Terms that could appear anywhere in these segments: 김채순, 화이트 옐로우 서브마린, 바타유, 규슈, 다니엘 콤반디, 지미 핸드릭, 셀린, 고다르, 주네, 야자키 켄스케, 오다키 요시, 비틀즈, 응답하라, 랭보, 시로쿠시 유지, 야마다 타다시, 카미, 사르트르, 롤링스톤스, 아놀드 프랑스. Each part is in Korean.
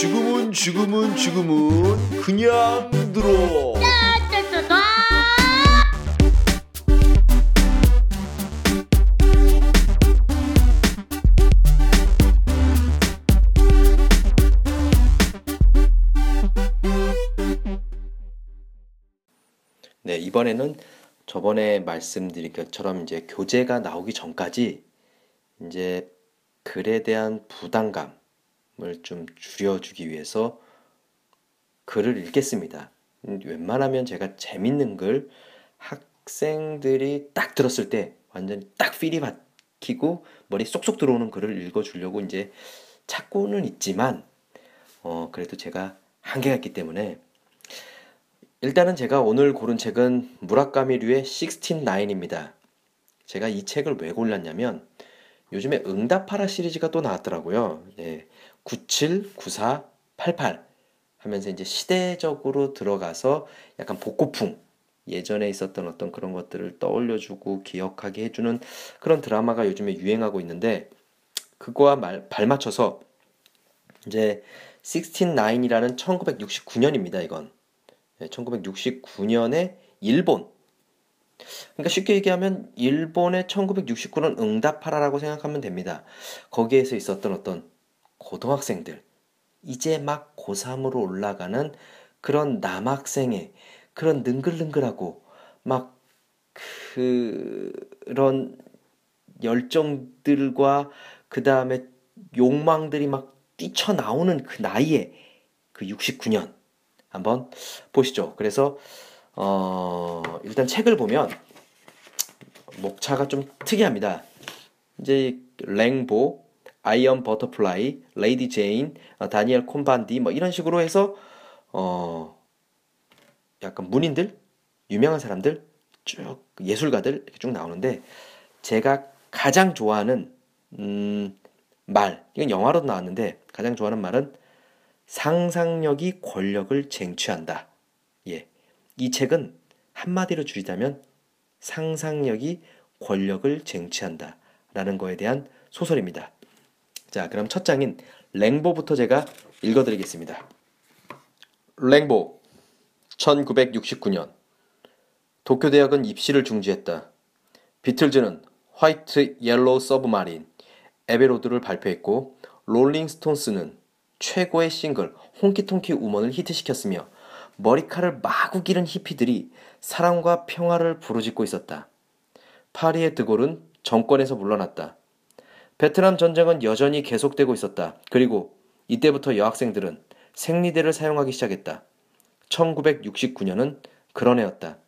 지금은 그냥 들어. 네, 이번에는 저번에 말씀드린 것처럼 이제 교재가 나오기 전까지 이제 글에 대한 부담감을 좀 줄여주기 위해서 글을 읽겠습니다. 웬만하면 제가 재밌는 글, 학생들이 딱 들었을 때 완전히 딱 필이 박히고 머리 쏙쏙 들어오는 글을 읽어주려고 이제 찾고는 있지만 그래도 제가 한계가 있기 때문에 일단은 제가 오늘 고른 책은 무라카미류의 16-9입니다. 제가 이 책을 왜 골랐냐면 요즘에 응답하라 시리즈가 또 나왔더라고요. 네, 97, 94, 88 하면서 이제 시대적으로 들어가서 약간 복고풍, 예전에 있었던 어떤 그런 것들을 떠올려주고 기억하게 해주는 그런 드라마가 요즘에 유행하고 있는데, 그거와 발맞춰서 이제 16-9이라는 1969년입니다. 이건 1969년에 일본, 그러니까 쉽게 얘기하면 일본의 1969년 응답하라라고 생각하면 됩니다. 거기에서 있었던 어떤 고등학생들, 이제 막 고3으로 올라가는 그런 남학생의 그런 능글능글하고 막 그런 열정들과 그 다음에 욕망들이 막 뛰쳐나오는 그 나이에 그 69년 한번 보시죠. 그래서 일단 책을 보면 목차가 좀 특이합니다. 이제 랭보, 아이언 버터플라이, 레이디 제인, 다니엘 콤반디 뭐 이런 식으로 해서 약간 문인들, 유명한 사람들, 쭉 예술가들 이렇게 쭉 나오는데, 제가 가장 좋아하는 말, 이건 영화로도 나왔는데 가장 좋아하는 말은 상상력이 권력을 쟁취한다. 예. 이 책은 한마디로 줄이자면 상상력이 권력을 쟁취한다 라는 거에 대한 소설입니다. 자, 그럼 첫 장인 랭보부터 제가 읽어드리겠습니다. 랭보, 1969년 도쿄대학은 입시를 중지했다. 비틀즈는 화이트 옐로우 서브마린, 에베로드를 발표했고, 롤링스톤스는 최고의 싱글 홍키통키 우먼을 히트시켰으며, 머리카락을 마구 기른 히피들이 사랑과 평화를 부르짖고 있었다. 파리의 드골은 정권에서 물러났다. 베트남 전쟁은 여전히 계속되고 있었다. 그리고 이때부터 여학생들은 생리대를 사용하기 시작했다. 1969년은 그런 해였다.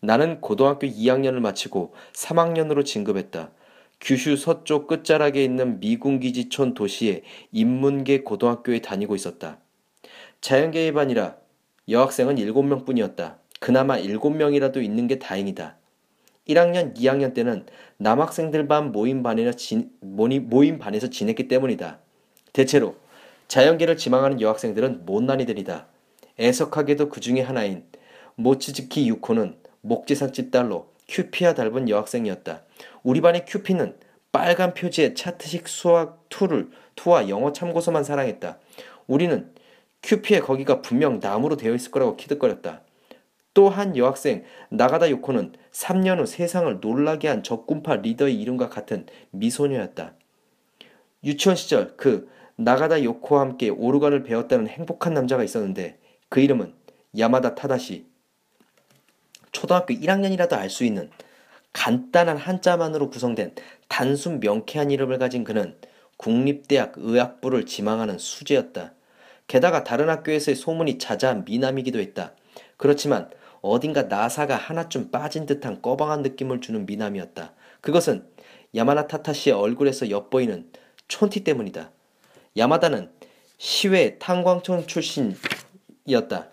나는 고등학교 2학년을 마치고 3학년으로 진급했다. 규슈 서쪽 끝자락에 있는 미군기지촌 도시의 인문계 고등학교에 다니고 있었다. 자연계 일반이라 여학생은 7명 뿐이었다. 그나마 7명이라도 있는 게 다행이다. 1학년, 2학년 때는 남학생들 반 모임 반에서 지냈기 때문이다. 대체로 자연계를 지망하는 여학생들은 못난이들이다. 애석하게도 그 중에 하나인 모츠즈키 유코는 목재상집 딸로 큐피와 닮은 여학생이었다. 우리 반의 큐피는 빨간 표지에 차트식 수학 2와 영어 참고서만 사랑했다. 우리는 큐피의 거기가 분명 나무로 되어 있을 거라고 키득거렸다. 또 한 여학생 나가다 요코는 3년 후 세상을 놀라게 한 적군파 리더의 이름과 같은 미소녀였다. 유치원 시절 그 나가다 요코와 함께 오르간을 배웠다는 행복한 남자가 있었는데 그 이름은 야마다 타다시. 초등학교 1학년이라도 알 수 있는 간단한 한자만으로 구성된 단순 명쾌한 이름을 가진 그는 국립대학 의학부를 지망하는 수재였다. 게다가 다른 학교에서의 소문이 자자한 미남이기도 했다. 그렇지만 어딘가 나사가 하나쯤 빠진 듯한 꺼방한 느낌을 주는 미남이었다. 그것은 야마다 타다시의 얼굴에서 엿보이는 촌티 때문이다. 야마다는 시외 탄광촌 출신이었다.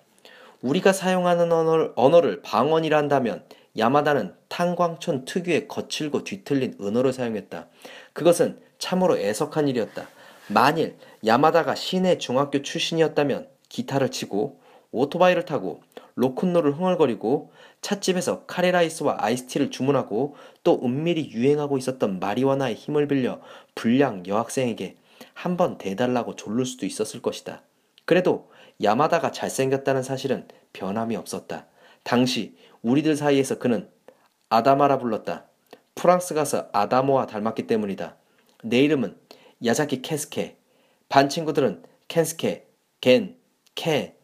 우리가 사용하는 언어를 방언이라 한다면 야마다는 탄광촌 특유의 거칠고 뒤틀린 은어를 사용했다. 그것은 참으로 애석한 일이었다. 만일 야마다가 시내 중학교 출신이었다면 기타를 치고 오토바이를 타고 로큰롤을 흥얼거리고 찻집에서 카레라이스와 아이스티를 주문하고 또 은밀히 유행하고 있었던 마리화나의 힘을 빌려 불량 여학생에게 한번 대달라고 졸를 수도 있었을 것이다. 그래도 야마다가 잘생겼다는 사실은 변함이 없었다. 당시 우리들 사이에서 그는 아다마라 불렀다. 프랑스 가서 아다모와 닮았기 때문이다. 내 이름은 야자키 켄스케. 반 친구들은 켄스케, 겐, 케,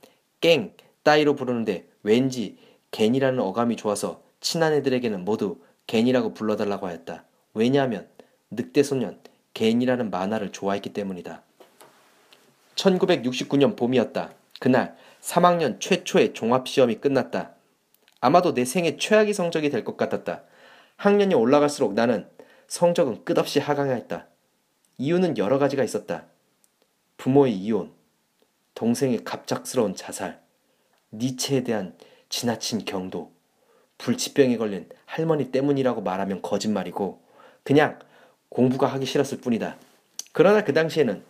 깽 따위로 부르는데 왠지 겐이라는 어감이 좋아서 친한 애들에게는 모두 겐이라고 불러달라고 하였다. 왜냐하면 늑대소년 겐이라는 만화를 좋아했기 때문이다. 1969년 봄이었다. 그날 3학년 최초의 종합시험이 끝났다. 아마도 내 생애 최악의 성적이 될 것 같았다. 학년이 올라갈수록 나는 성적은 끝없이 하강했다. 이유는 여러 가지가 있었다. 부모의 이혼, 동생의 갑작스러운 자살, 니체에 대한 지나친 경도, 불치병에 걸린 할머니 때문이라고 말하면 거짓말이고 그냥 공부가 하기 싫었을 뿐이다. 그러나 그 당시에는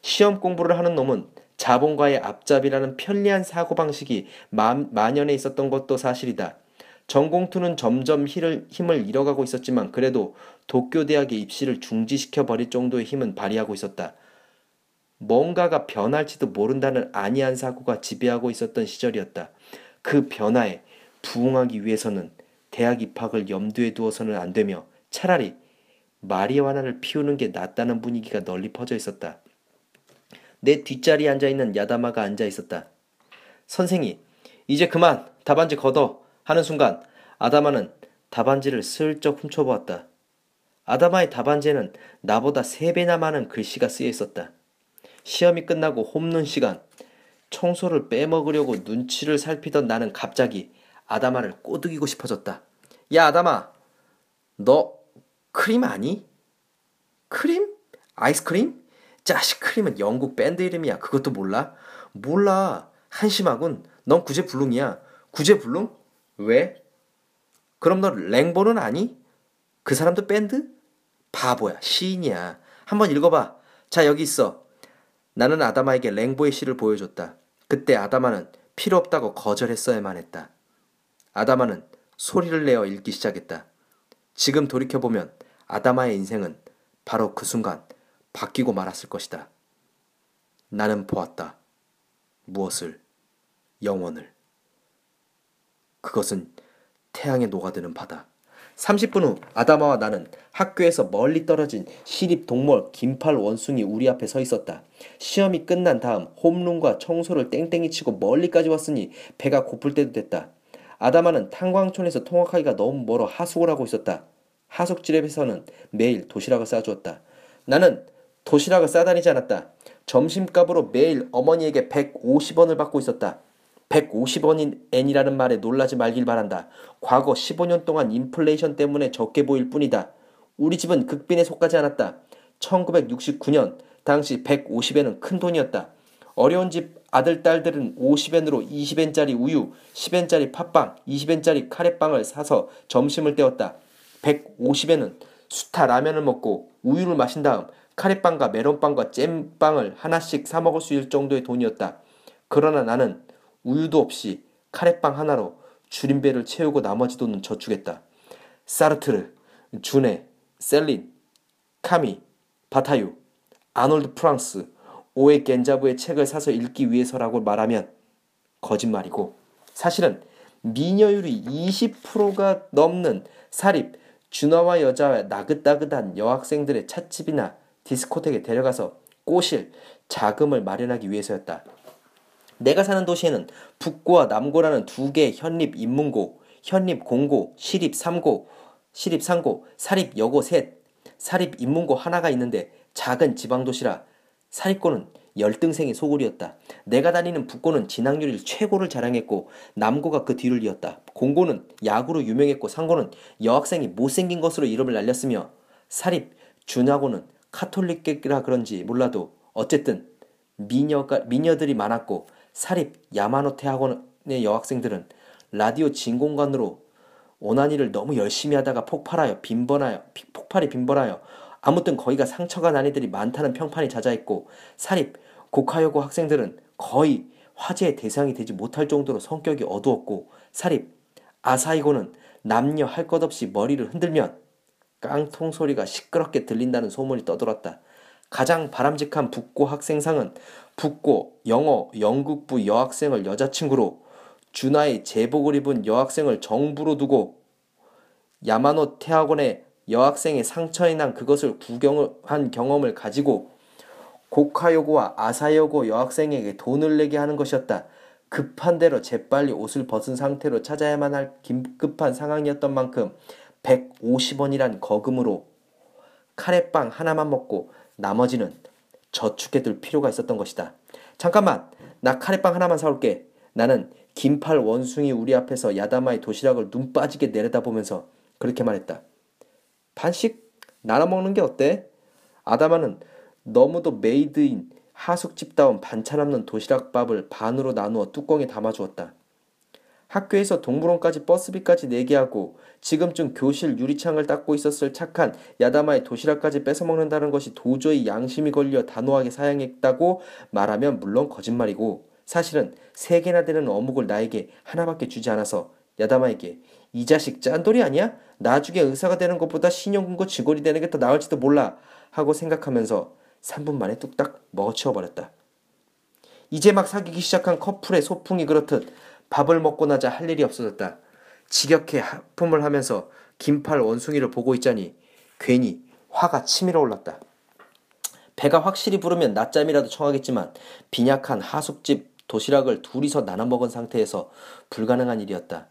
시험 공부를 하는 놈은 자본과의 앞잡이라는 편리한 사고방식이 만연해 있었던 것도 사실이다. 전공투는 점점 힘을 잃어가고 있었지만 그래도 도쿄대학의 입시를 중지시켜버릴 정도의 힘은 발휘하고 있었다. 뭔가가 변할지도 모른다는 안이한 사고가 지배하고 있었던 시절이었다. 그 변화에 부응하기 위해서는 대학 입학을 염두에 두어서는 안 되며 차라리 마리화나를 피우는 게 낫다는 분위기가 널리 퍼져 있었다. 내 뒷자리에 앉아있는 야다마가 앉아있었다. 선생이 이제 그만 답안지 걷어 하는 순간 아다마는 답안지를 슬쩍 훔쳐보았다. 아다마의 답안지에는 나보다 3배나 많은 글씨가 쓰여있었다. 시험이 끝나고 홈런 시간, 청소를 빼먹으려고 눈치를 살피던 나는 갑자기 아다마를 꼬드기고 싶어졌다. 야 아다마, 너 크림 아니? 크림? 아이스크림? 자식 크림은 영국 밴드 이름이야. 그것도 몰라? 몰라. 한심하군. 넌 구제불능이야. 구제불능? 왜? 그럼 너 랭보는 아니? 그 사람도 밴드? 바보야. 시인이야. 한번 읽어봐. 자 여기 있어. 나는 아다마에게 랭보의 시를 보여줬다. 그때 아다마는 필요 없다고 거절했어야만 했다. 아다마는 소리를 내어 읽기 시작했다. 지금 돌이켜보면 아다마의 인생은 바로 그 순간 바뀌고 말았을 것이다. 나는 보았다. 무엇을? 영원을. 그것은 태양에 녹아드는 바다. 30분 후 아다마와 나는 학교에서 멀리 떨어진 시립 동몰 긴팔 원숭이 우리 앞에 서 있었다. 시험이 끝난 다음 홈런과 청소를 땡땡이 치고 멀리까지 왔으니 배가 고플 때도 됐다. 아다마는 탄광촌에서 통학하기가 너무 멀어 하숙을 하고 있었다. 하숙집에서는 매일 도시락을 싸주었다. 나는 도시락을 싸다니지 않았다. 점심값으로 매일 어머니에게 150원을 받고 있었다. 150원인 N이라는 말에 놀라지 말길 바란다. 과거 15년 동안 인플레이션 때문에 적게 보일 뿐이다. 우리 집은 극빈에 속하지 않았다. 1969년 당시 150엔은 큰돈이었다. 어려운 집 아들 딸들은 50엔으로 20엔짜리 우유, 10엔짜리 팥빵, 20엔짜리 카레빵을 사서 점심을 때웠다. 150엔은 수타 라면을 먹고 우유를 마신 다음 카레빵과 메론빵과 잼빵을 하나씩 사 먹을 수 있을 정도의 돈이었다. 그러나 나는 우유도 없이 카레빵 하나로 줄임배를 채우고 나머지 돈은 저축했다. 사르트르, 주네, 셀린, 카미, 바타유, 아놀드 프랑스, 오에 겐자부의 책을 사서 읽기 위해서라고 말하면 거짓말이고 사실은 미녀율이 20%가 넘는 사립, 준화와 여자와 나긋나긋한 여학생들의 찻집이나 디스코텍에 데려가서 꼬실 자금을 마련하기 위해서였다. 내가 사는 도시에는 북고와 남고라는 두 개의 현립 인문고, 현립 공고, 시립 3고, 시립 3고, 사립 여고 셋, 사립 인문고 하나가 있는데 작은 지방도시라 사립고는 열등생의 소굴이었다. 내가 다니는 북고는 진학률이 최고를 자랑했고 남고가 그 뒤를 이었다. 공고는 야구로 유명했고 상고는 여학생이 못생긴 것으로 이름을 날렸으며 사립 준하고는 카톨릭계라 그런지 몰라도 어쨌든 미녀들이 많았고 사립 야마노테 학원의 여학생들은 라디오 진공관으로 오나니를 너무 열심히 하다가 폭발이 빈번하여 아무튼 거기가 상처가 난 애들이 많다는 평판이 자자했고 사립 고카여고 학생들은 거의 화제의 대상이 되지 못할 정도로 성격이 어두웠고 사립 아사이고는 남녀 할 것 없이 머리를 흔들면 깡통 소리가 시끄럽게 들린다는 소문이 떠돌았다. 가장 바람직한 북고 학생상은 북고 영어 영국부 여학생을 여자친구로, 주나의 제복을 입은 여학생을 정부로 두고, 야마노 태학원의 여학생의 상처에 난 그것을 구경한 경험을 가지고 고카요고와 아사요고 여학생에게 돈을 내게 하는 것이었다. 급한 대로 재빨리 옷을 벗은 상태로 찾아야만 할 긴급한 상황이었던 만큼 150원이란 거금으로 카레빵 하나만 먹고 나머지는 저축해둘 필요가 있었던 것이다. 잠깐만, 나 카레빵 하나만 사올게. 나는 긴팔 원숭이 우리 앞에서 야다마의 도시락을 눈 빠지게 내려다보면서 그렇게 말했다. 반씩 나눠먹는 게 어때? 아다마는 너무도 메이드인 하숙집다운 반찬 없는 도시락밥을 반으로 나누어 뚜껑에 담아주었다. 학교에서 동물원까지 버스비까지 내게 하고 지금쯤 교실 유리창을 닦고 있었을 착한 야다마의 도시락까지 뺏어먹는다는 것이 도저히 양심이 걸려 단호하게 사양했다고 말하면 물론 거짓말이고, 사실은 3개나 되는 어묵을 나에게 하나밖에 주지 않아서 야다마에게 이 자식 짠돌이 아니야? 나중에 의사가 되는 것보다 신용금고 직원이 되는 게 더 나을지도 몰라 하고 생각하면서 3분 만에 뚝딱 먹어치워버렸다. 이제 막 사귀기 시작한 커플의 소풍이 그렇듯 밥을 먹고 나자 할 일이 없어졌다. 지겹게 하품을 하면서 긴팔 원숭이를 보고 있자니 괜히 화가 치밀어 올랐다. 배가 확실히 부르면 낮잠이라도 청하겠지만 빈약한 하숙집 도시락을 둘이서 나눠 먹은 상태에서 불가능한 일이었다.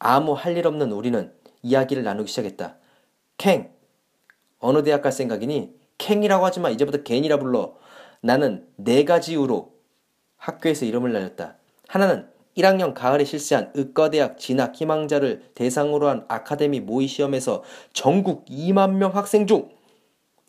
아무 할 일 없는 우리는 이야기를 나누기 시작했다. 캥! 어느 대학 갈 생각이니? 캥이라고 하지마. 이제부터 겐이라 불러. 나는 4가지 이유로 학교에서 이름을 날렸다. 하나는 1학년 가을에 실시한 의과대학 진학 희망자를 대상으로 한 아카데미 모의 시험에서 전국 2만 명 학생 중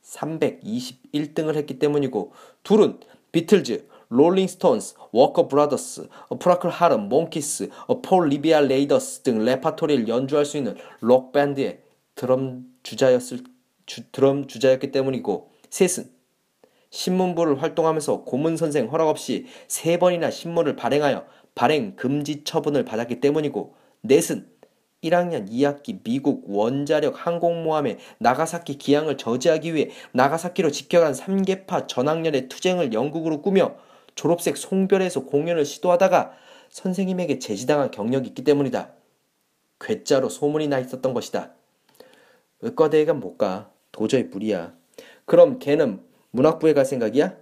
321등을 했기 때문이고, 둘은 비틀즈, 롤링스톤스, 워커 브라더스, 프라클 하름, 몽키스, 폴 리비아 레이더스 등 레파토리를 연주할 수 있는 록밴드의 드럼 주자였기 때문이고, 셋은 신문부를 활동하면서 고문선생 허락 없이 3번이나 신문을 발행하여 발행 금지 처분을 받았기 때문이고, 넷은 1학년 2학기 미국 원자력 항공모함의 나가사키 기항을 저지하기 위해 나가사키로 직격한 3계파 전학년의 투쟁을 영국으로 꾸며 졸업생 송별회에서 공연을 시도하다가 선생님에게 제지당한 경력이 있기 때문이다. 괴짜로 소문이 나 있었던 것이다. 의과대학은 못 가. 도저히 무리야. 그럼 걔는 문학부에 갈 생각이야?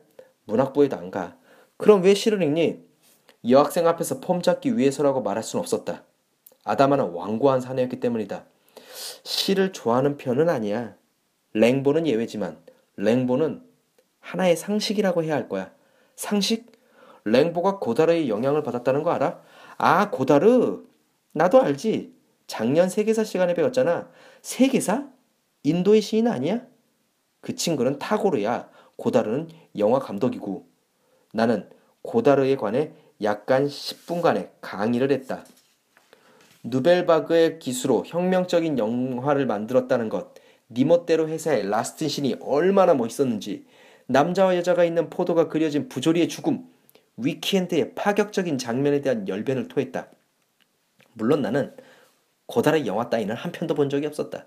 문학부에도 안 가. 그럼 왜 시를 읽니? 여학생 앞에서 폼 잡기 위해서라고 말할 순 없었다. 아담아는 완고한 사내였기 때문이다. 시를 좋아하는 편은 아니야. 랭보는 예외지만 랭보는 하나의 상식이라고 해야 할 거야. 상식? 랭보가 고다르의 영향을 받았다는 거 알아? 아, 고다르! 나도 알지. 작년 세계사 시간에 배웠잖아. 세계사? 인도의 시인 아니야? 그 친구는 타고르야. 고다르는 영화 감독이고. 나는 고다르에 관해 약간 10분간의 강의를 했다. 누벨바그의 기수로 혁명적인 영화를 만들었다는 것, 니멋대로 회사의 라스트 신이 얼마나 멋있었는지, 남자와 여자가 있는 포도가 그려진 부조리의 죽음, 위키엔드의 파격적인 장면에 대한 열변을 토했다. 물론 나는 고다르 영화 따위는 한 편도 본 적이 없었다.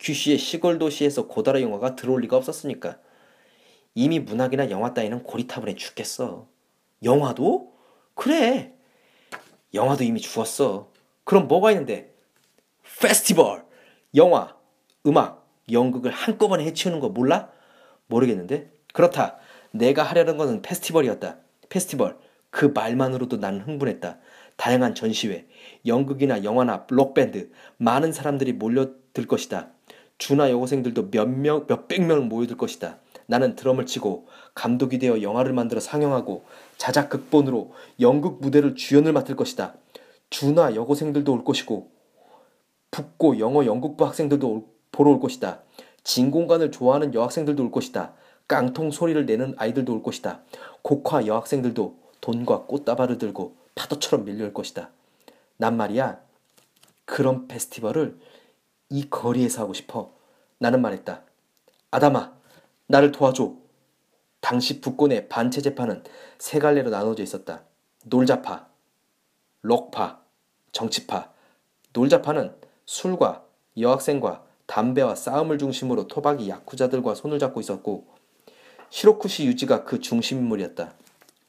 규슈의 시골 도시에서 고다르 영화가 들어올 리가 없었으니까. 이미 문학이나 영화 따위는 고리타분해 죽겠어. 영화도? 그래, 영화도 이미 죽었어. 그럼 뭐가 있는데? 페스티벌! 영화, 음악, 연극을 한꺼번에 해치우는 거 몰라? 모르겠는데? 그렇다. 내가 하려는 것은 페스티벌이었다. 페스티벌. 그 말만으로도 나는 흥분했다. 다양한 전시회, 연극이나 영화나 록밴드, 많은 사람들이 몰려들 것이다. 주나 여고생들도 몇 명, 몇백 명 모여들 것이다. 나는 드럼을 치고 감독이 되어 영화를 만들어 상영하고 자작 극본으로 연극 무대를 주연을 맡을 것이다. 주나 여고생들도 올 것이고 북고 영어 영국부 학생들도 보러 올 것이다. 진공관을 좋아하는 여학생들도 올 것이다. 깡통 소리를 내는 아이들도 올 것이다. 고카 여학생들도 돈과 꽃다발을 들고 파도처럼 밀려올 것이다. 난 말이야, 그런 페스티벌을 이 거리에서 하고 싶어. 나는 말했다. 아담아, 나를 도와줘. 당시 북권의 반체 재판은 3갈래로 나눠져 있었다. 놀자파, 록파, 정치파. 놀자파는 술과 여학생과 담배와 싸움을 중심으로 토박이 야쿠자들과 손을 잡고 있었고, 시로쿠시 유지가 그 중심인물이었다.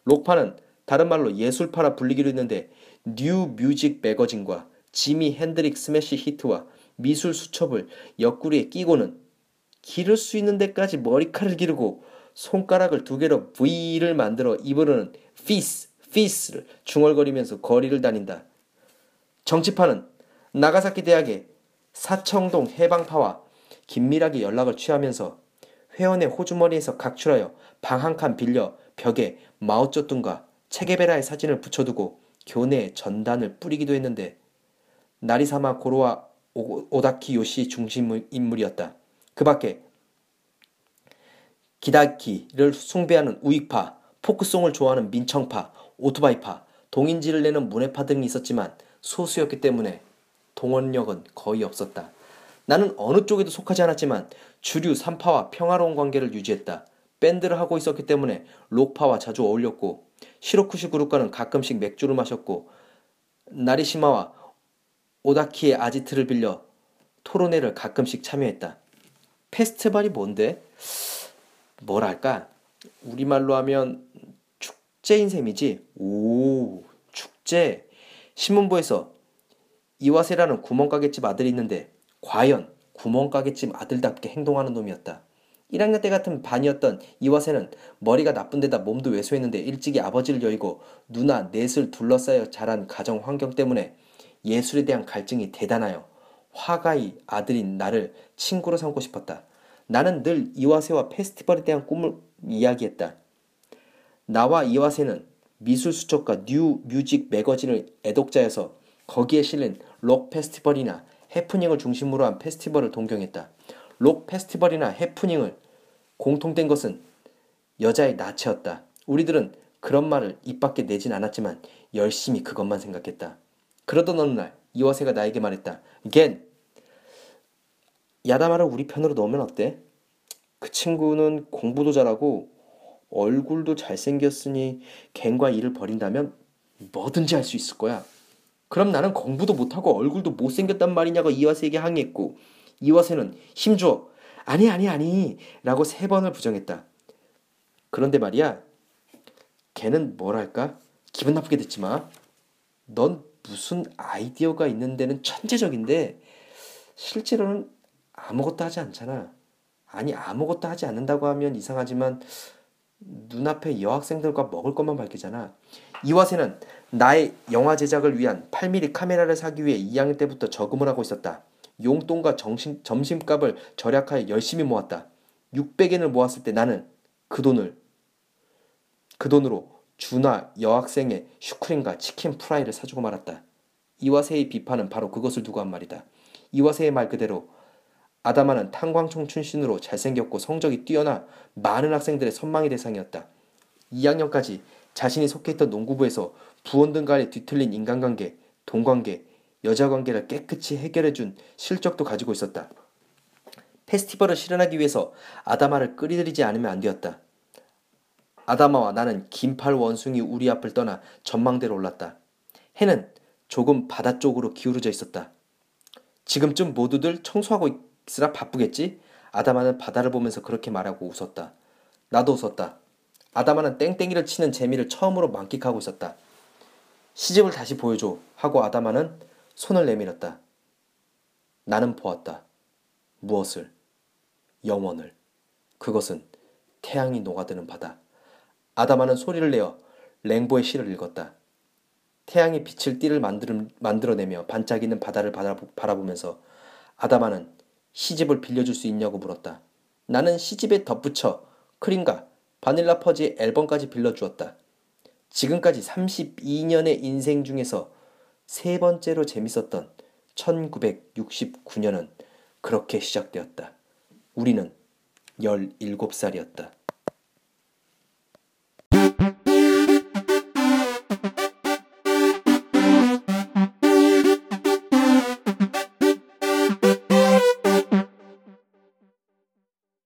록파는 다른 말로 예술파라 불리기로 했는데 뉴 뮤직 매거진과 지미 핸드릭 스매시 히트와 미술 수첩을 옆구리에 끼고는 기를 수 있는 데까지 머리카락을 기르고 손가락을 두 개로 V를 만들어 입으로는 피스, 피스를 중얼거리면서 거리를 다닌다. 정치파는 나가사키 대학의 사청동 해방파와 긴밀하게 연락을 취하면서 회원의 호주머니에서 각출하여 방 한 칸 빌려 벽에 마오쩌둥과 체게베라의 사진을 붙여두고 교내에 전단을 뿌리기도 했는데 나리사마 고로와 오다키 요시 중심인물이었다. 그 밖에 기다키를 숭배하는 우익파, 포크송을 좋아하는 민청파, 오토바이파, 동인지를 내는 문해파 등이 있었지만 소수였기 때문에 동원력은 거의 없었다. 나는 어느 쪽에도 속하지 않았지만 주류 산파와 평화로운 관계를 유지했다. 밴드를 하고 있었기 때문에 록파와 자주 어울렸고 시로쿠시 그룹과는 가끔씩 맥주를 마셨고 나리시마와 오다키의 아지트를 빌려 토론회를 가끔씩 참여했다. 페스티벌이 뭔데? 뭐랄까? 우리말로 하면 축제인 셈이지? 오, 축제! 신문부에서 이와세라는 구멍가게집 아들이 있는데 과연 구멍가게집 아들답게 행동하는 놈이었다. 1학년 때 같은 반이었던 이와세는 머리가 나쁜 데다 몸도 왜소했는데 일찍이 아버지를 여의고 누나 넷을 둘러싸여 자란 가정 환경 때문에 예술에 대한 갈증이 대단하여 화가의 아들인 나를 친구로 삼고 싶었다. 나는 늘 이와세와 페스티벌에 대한 꿈을 이야기했다. 나와 이와세는 미술 수첩과 뉴 뮤직 매거진을 애독자여서 거기에 실린 록 페스티벌이나 해프닝을 중심으로 한 페스티벌을 동경했다. 록 페스티벌이나 해프닝을 공통된 것은 여자의 나체였다. 우리들은 그런 말을 입 밖에 내진 않았지만 열심히 그것만 생각했다. 그러던 어느 날 이와세가 나에게 말했다. 겐! 야다마를 우리 편으로 넣으면 어때? 그 친구는 공부도 잘하고 얼굴도 잘생겼으니 겐과 일을 벌인다면 뭐든지 할 수 있을 거야. 그럼 나는 공부도 못하고 얼굴도 못생겼단 말이냐고 이와세에게 항의했고 이와세는 힘주어 아니 라고 3번을 부정했다. 그런데 말이야, 걔는 뭐랄까? 기분 나쁘게 듣지 마. 넌 무슨 아이디어가 있는 데는 천재적인데 실제로는 아무것도 하지 않잖아. 아니 아무것도 하지 않는다고 하면 이상하지만 눈앞에 여학생들과 먹을 것만 밝히잖아. 이와세는 나의 영화 제작을 위한 8mm 카메라를 사기 위해 2학년 때부터 저금을 하고 있었다. 용돈과 점심값을 절약하여 열심히 모았다. 600엔을 모았을 때 나는 그 돈으로 주나 여학생의 슈크림과 치킨 프라이를 사주고 말았다. 이와세의 비판은 바로 그것을 두고 한 말이다. 이와세의 말 그대로 아다마는 탄광총 출신으로 잘생겼고 성적이 뛰어나 많은 학생들의 선망의 대상이었다. 2학년까지 자신이 속해 있던 농구부에서 부원 등 간에 뒤틀린 인간관계, 돈관계, 여자관계를 깨끗이 해결해준 실적도 가지고 있었다. 페스티벌을 실현하기 위해서 아다마를 끌어들이지 않으면 안 되었다. 아다마와 나는 긴팔 원숭이 우리 앞을 떠나 전망대로 올랐다. 해는 조금 바다 쪽으로 기울어져 있었다. 지금쯤 모두들 청소하고 있으라 바쁘겠지? 아다마는 바다를 보면서 그렇게 말하고 웃었다. 나도 웃었다. 아다마는 땡땡이를 치는 재미를 처음으로 만끽하고 있었다. 시집을 다시 보여줘 하고 아다마는 손을 내밀었다. 나는 보았다. 무엇을? 영원을. 그것은 태양이 녹아드는 바다. 아다마는 소리를 내어 랭보의 시를 읽었다. 태양이 비칠 띠를 만들어내며 반짝이는 바다를 바라보면서 아다마는 시집을 빌려줄 수 있냐고 물었다. 나는 시집에 덧붙여 크림과 바닐라 퍼지의 앨범까지 빌려주었다. 지금까지 32년의 인생 중에서 3번째로 재밌었던 1969년은 그렇게 시작되었다. 우리는 17살이었다.